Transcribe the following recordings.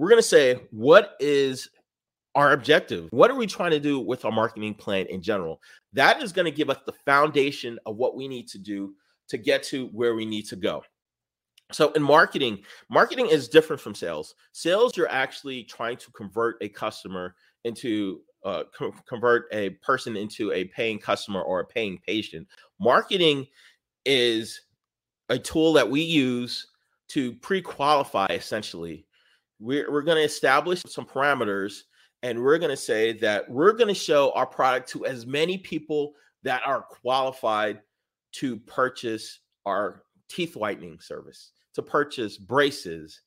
we're going to say, what is our objective? What are we trying to do with our marketing plan in general? That is going to give us the foundation of what we need to do to get to where we need to go. So in marketing, marketing is different from sales. Sales, you're actually trying to convert a customer into convert a person into a paying customer or a paying patient. Marketing is a tool that we use to pre-qualify, essentially. We're going to establish some parameters, and we're going to say that we're going to show our product to as many people that are qualified to purchase our teeth whitening service, to purchase braces,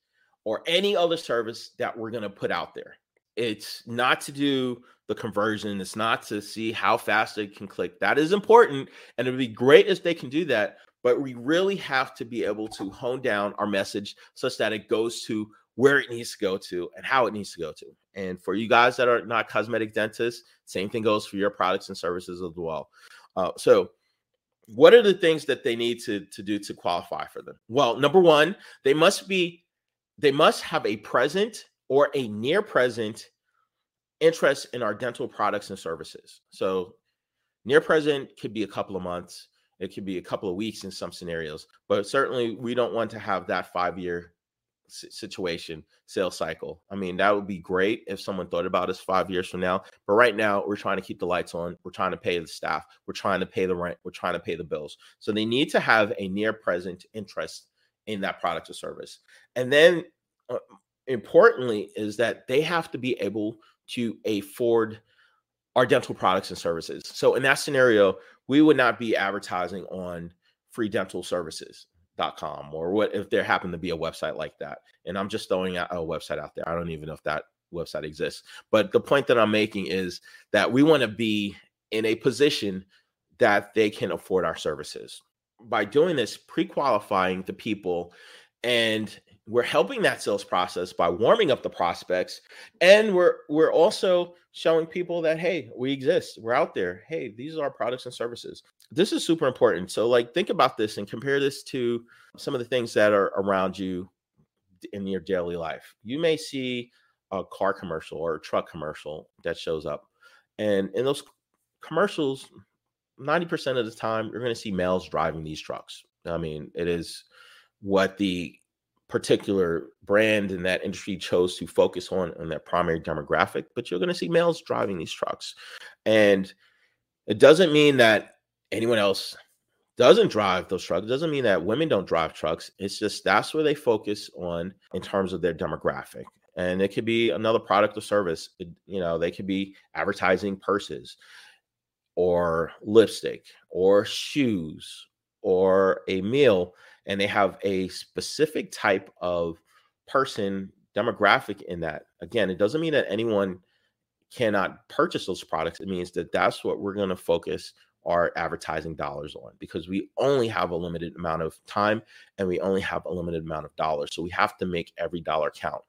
or any other service that we're going to put out there. It's not to do the conversion. It's not to see how fast they can click. That is important, and it would be great if they can do that, but we really have to be able to hone down our message such that it goes to where it needs to go to and how it needs to go to. And for you guys that are not cosmetic dentists, same thing goes for your products and services as well. So what are the things that they need to do to qualify for them? Well, number one, they must have a present or a near present interest in our dental products and services. So near present could be a couple of months. It could be a couple of weeks in some scenarios, but certainly we don't want to have that 5-year situation sales cycle. I mean, that would be great if someone thought about us 5 years from now, but right now we're trying to keep the lights on. We're trying to pay the staff. We're trying to pay the rent. We're trying to pay the bills. So they need to have a near present interest in that product or service. And then importantly is that they have to be able to afford our dental products and services. So in that scenario, we would not be advertising on freedentalservices.com or what if there happened to be a website like that. And I'm just throwing out a website out there. I don't even know if that website exists. But the point that I'm making is that we want to be in a position that they can afford our services. By doing this, pre-qualifying the people, and we're helping that sales process by warming up the prospects. And we're also showing people that, hey, we exist. We're out there. Hey, these are our products and services. This is super important. So like, think about this and compare this to some of the things that are around you in your daily life. You may see a car commercial or a truck commercial that shows up. And in those commercials, 90% of the time, you're going to see males driving these trucks. I mean, it is what the particular brand in that industry chose to focus on their primary demographic, but you're going to see males driving these trucks. And it doesn't mean that anyone else doesn't drive those trucks. It doesn't mean that women don't drive trucks. It's just that's where they focus on in terms of their demographic. And it could be another product or service. You know, they could be advertising purses or lipstick or shoes or a meal. And they have a specific type of person demographic in that. Again, it doesn't mean that anyone cannot purchase those products. It means that that's what we're going to focus our advertising dollars on, because we only have a limited amount of time and we only have a limited amount of dollars. So we have to make every dollar count.